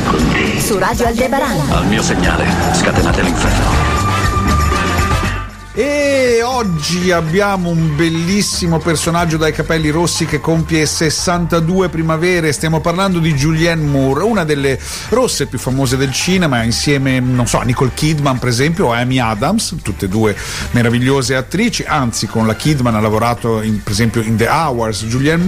con te. Su Radio Aldebaran. Al mio segnale scatenate l'inferno. E oggi abbiamo un bellissimo personaggio dai capelli rossi che compie 62 primavere. Stiamo parlando di Julianne Moore, una delle rosse più famose del cinema, insieme, non so, a Nicole Kidman per esempio, a Amy Adams, tutte e due meravigliose attrici. Anzi, con la Kidman ha lavorato per esempio in The Hours. Julianne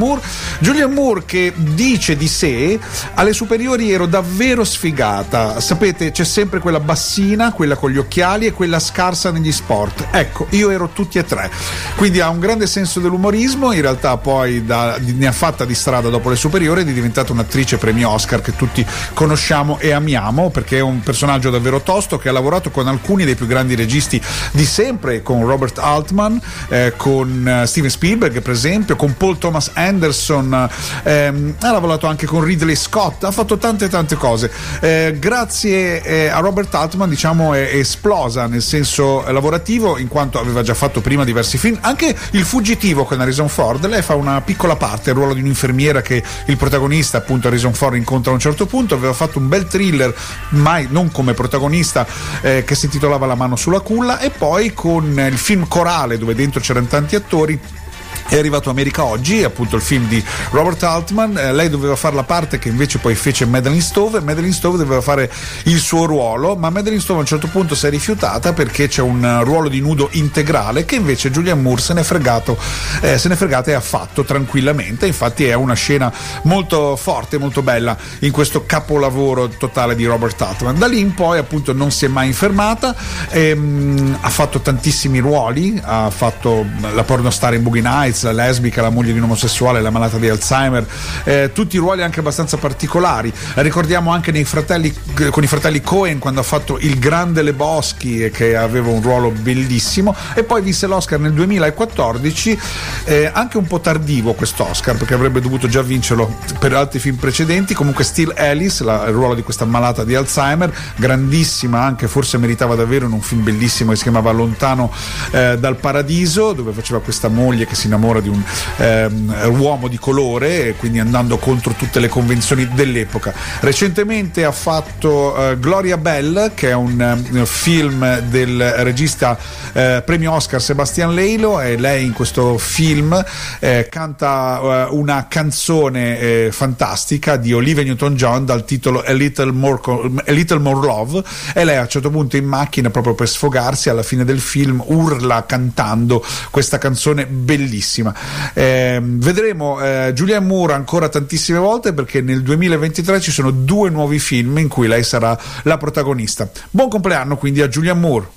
Moore che dice di sé: alle superiori ero davvero sfigata, sapete, c'è sempre quella bassina, quella con gli occhiali e quella scarsa negli sport. Ecco, io ero tutti e tre. Quindi ha un grande senso dell'umorismo, in realtà poi ne ha fatta di strada dopo le superiori ed è diventata un'attrice premio Oscar che tutti conosciamo e amiamo, perché è un personaggio davvero tosto, che ha lavorato con alcuni dei più grandi registi di sempre, con Robert Altman, con Steven Spielberg per esempio, con Paul Thomas Anderson, ha lavorato anche con Ridley Scott, ha fatto tante cose. Grazie a Robert Altman, diciamo, è esplosa nel senso lavorativo, in quanto aveva già fatto prima diversi film, anche Il Fuggitivo con Harrison Ford. Lei fa una piccola parte, il ruolo di un'infermiera che il protagonista, appunto Harrison Ford, incontra a un certo punto. Aveva fatto un bel thriller, mai non come protagonista, che si intitolava La mano sulla culla, e poi con il film corale dove dentro c'erano tanti attori è arrivato America Oggi, appunto il film di Robert Altman. Lei doveva fare la parte che invece poi fece Madeline Stowe doveva fare il suo ruolo, ma Madeline Stowe a un certo punto si è rifiutata perché c'è un ruolo di nudo integrale che invece Julianne Moore se n'è fregata e ha fatto tranquillamente. Infatti è una scena molto forte, molto bella in questo capolavoro totale di Robert Altman. Da lì in poi appunto non si è mai fermata, ha fatto tantissimi ruoli, ha fatto la pornostar in Boogie Nights, la lesbica, la moglie di un omosessuale, la malata di Alzheimer, tutti ruoli anche abbastanza particolari. Ricordiamo anche con i fratelli Coen, quando ha fatto Il Grande Lebowski, che aveva un ruolo bellissimo, e poi vinse l'Oscar nel 2014, anche un po' tardivo quest'Oscar perché avrebbe dovuto già vincerlo per altri film precedenti. Comunque Still Alice, il ruolo di questa malata di Alzheimer, grandissima anche, forse meritava davvero, in un film bellissimo che si chiamava Lontano dal Paradiso, dove faceva questa moglie che si innamora di un uomo di colore, quindi andando contro tutte le convenzioni dell'epoca. Recentemente ha fatto Gloria Bell, che è un film del regista premio Oscar Sebastian Leilo, e lei in questo film canta una canzone fantastica di Olivia Newton-John dal titolo A Little More Love, e lei a un certo punto in macchina, proprio per sfogarsi, alla fine del film urla cantando questa canzone bellissima. Vedremo Julianne Moore ancora tantissime volte, perché nel 2023 ci sono 2 nuovi film in cui lei sarà la protagonista. Buon compleanno quindi a Julianne Moore.